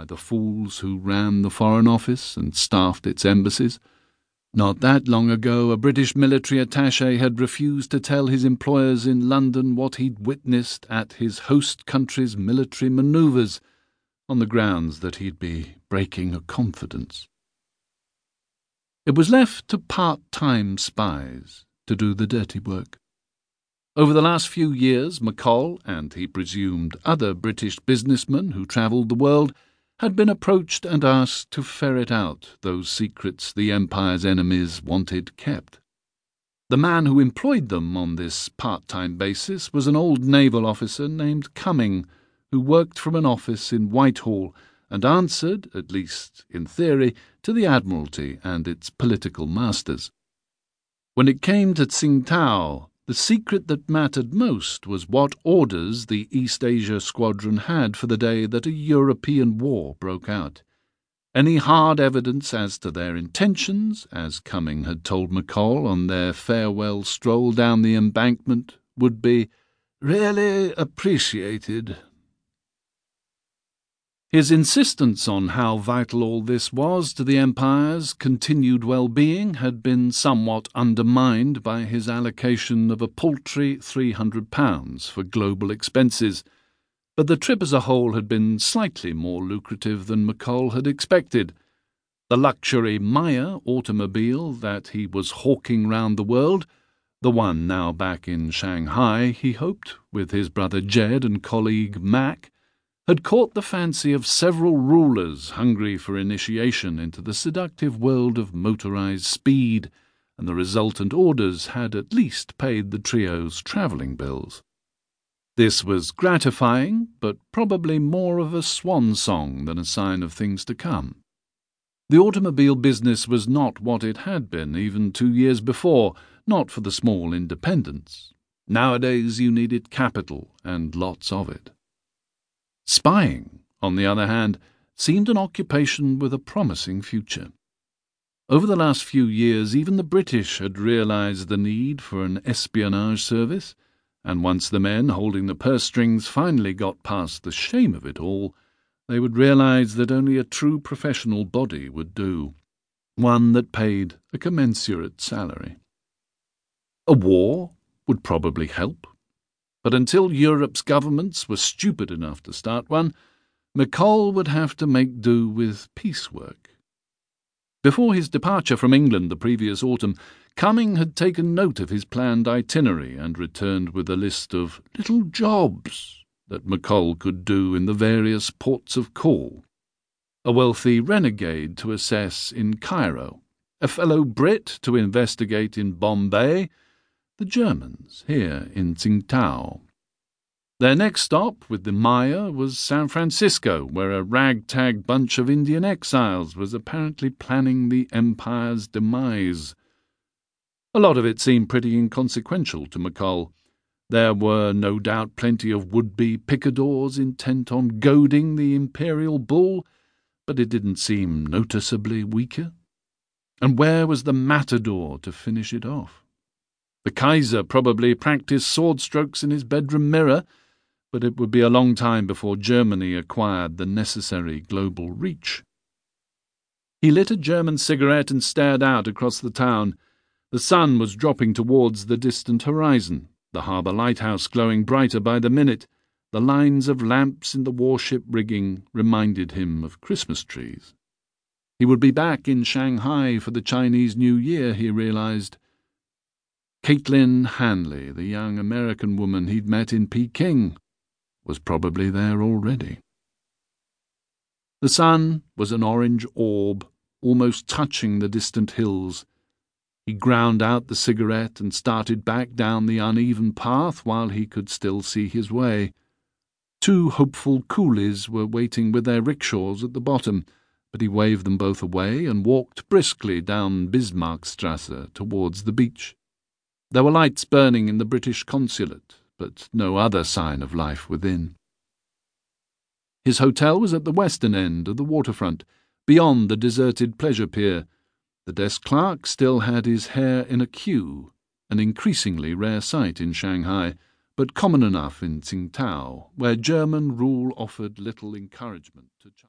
by the fools who ran the Foreign Office and staffed its embassies. Not that long ago, a British military attaché had refused to tell his employers in London what he'd witnessed at his host country's military manoeuvres, on the grounds that he'd be breaking a confidence. It was left to part-time spies to do the dirty work. Over the last few years, McColl, and he presumed other British businessmen who travelled the world, had been approached and asked to ferret out those secrets the Empire's enemies wanted kept. The man who employed them on this part-time basis was an old naval officer named Cumming, who worked from an office in Whitehall and answered, at least in theory, to the Admiralty and its political masters. When it came to Tsingtao, the secret that mattered most was what orders the East Asia Squadron had for the day that a European war broke out. Any hard evidence as to their intentions, as Cumming had told McColl on their farewell stroll down the embankment, would be really appreciated. His insistence on how vital all this was to the Empire's continued well-being had been somewhat undermined by his allocation of a paltry £300 for global expenses, but the trip as a whole had been slightly more lucrative than McColl had expected. The luxury Maia automobile that he was hawking round the world, the one now back in Shanghai, he hoped, with his brother Jed and colleague Mac, had caught the fancy of several rulers hungry for initiation into the seductive world of motorized speed, and the resultant orders had at least paid the trio's travelling bills. This was gratifying, but probably more of a swan song than a sign of things to come. The automobile business was not what it had been even 2 years before, not for the small independents. Nowadays you needed capital, and lots of it. Spying, on the other hand, seemed an occupation with a promising future. Over the last few years, even the British had realized the need for an espionage service, and once the men holding the purse strings finally got past the shame of it all, they would realize that only a true professional body would do, one that paid a commensurate salary. A war would probably help. But until Europe's governments were stupid enough to start one, McColl would have to make do with piecework. Before his departure from England the previous autumn, Cumming had taken note of his planned itinerary and returned with a list of little jobs that McColl could do in the various ports of call. A wealthy renegade to assess in Cairo, a fellow Brit to investigate in Bombay, the Germans here in Tsingtao. Their next stop with the Maia was San Francisco, where a ragtag bunch of Indian exiles was apparently planning the Empire's demise. A lot of it seemed pretty inconsequential to McColl. There were no doubt plenty of would-be picadors intent on goading the imperial bull, but it didn't seem noticeably weaker. And where was the matador to finish it off? The Kaiser probably practised sword strokes in his bedroom mirror, but it would be a long time before Germany acquired the necessary global reach. He lit a German cigarette and stared out across the town. The sun was dropping towards the distant horizon, the harbour lighthouse glowing brighter by the minute. The lines of lamps in the warship rigging reminded him of Christmas trees. He would be back in Shanghai for the Chinese New Year, he realised. Caitlin Hanley, the young American woman he'd met in Peking, was probably there already. The sun was an orange orb, almost touching the distant hills. He ground out the cigarette and started back down the uneven path while he could still see his way. Two hopeful coolies were waiting with their rickshaws at the bottom, but he waved them both away and walked briskly down Bismarckstrasse towards the beach. There were lights burning in the British consulate, but no other sign of life within. His hotel was at the western end of the waterfront, beyond the deserted pleasure pier. The desk clerk still had his hair in a queue, an increasingly rare sight in Shanghai, but common enough in Tsingtao, where German rule offered little encouragement to China.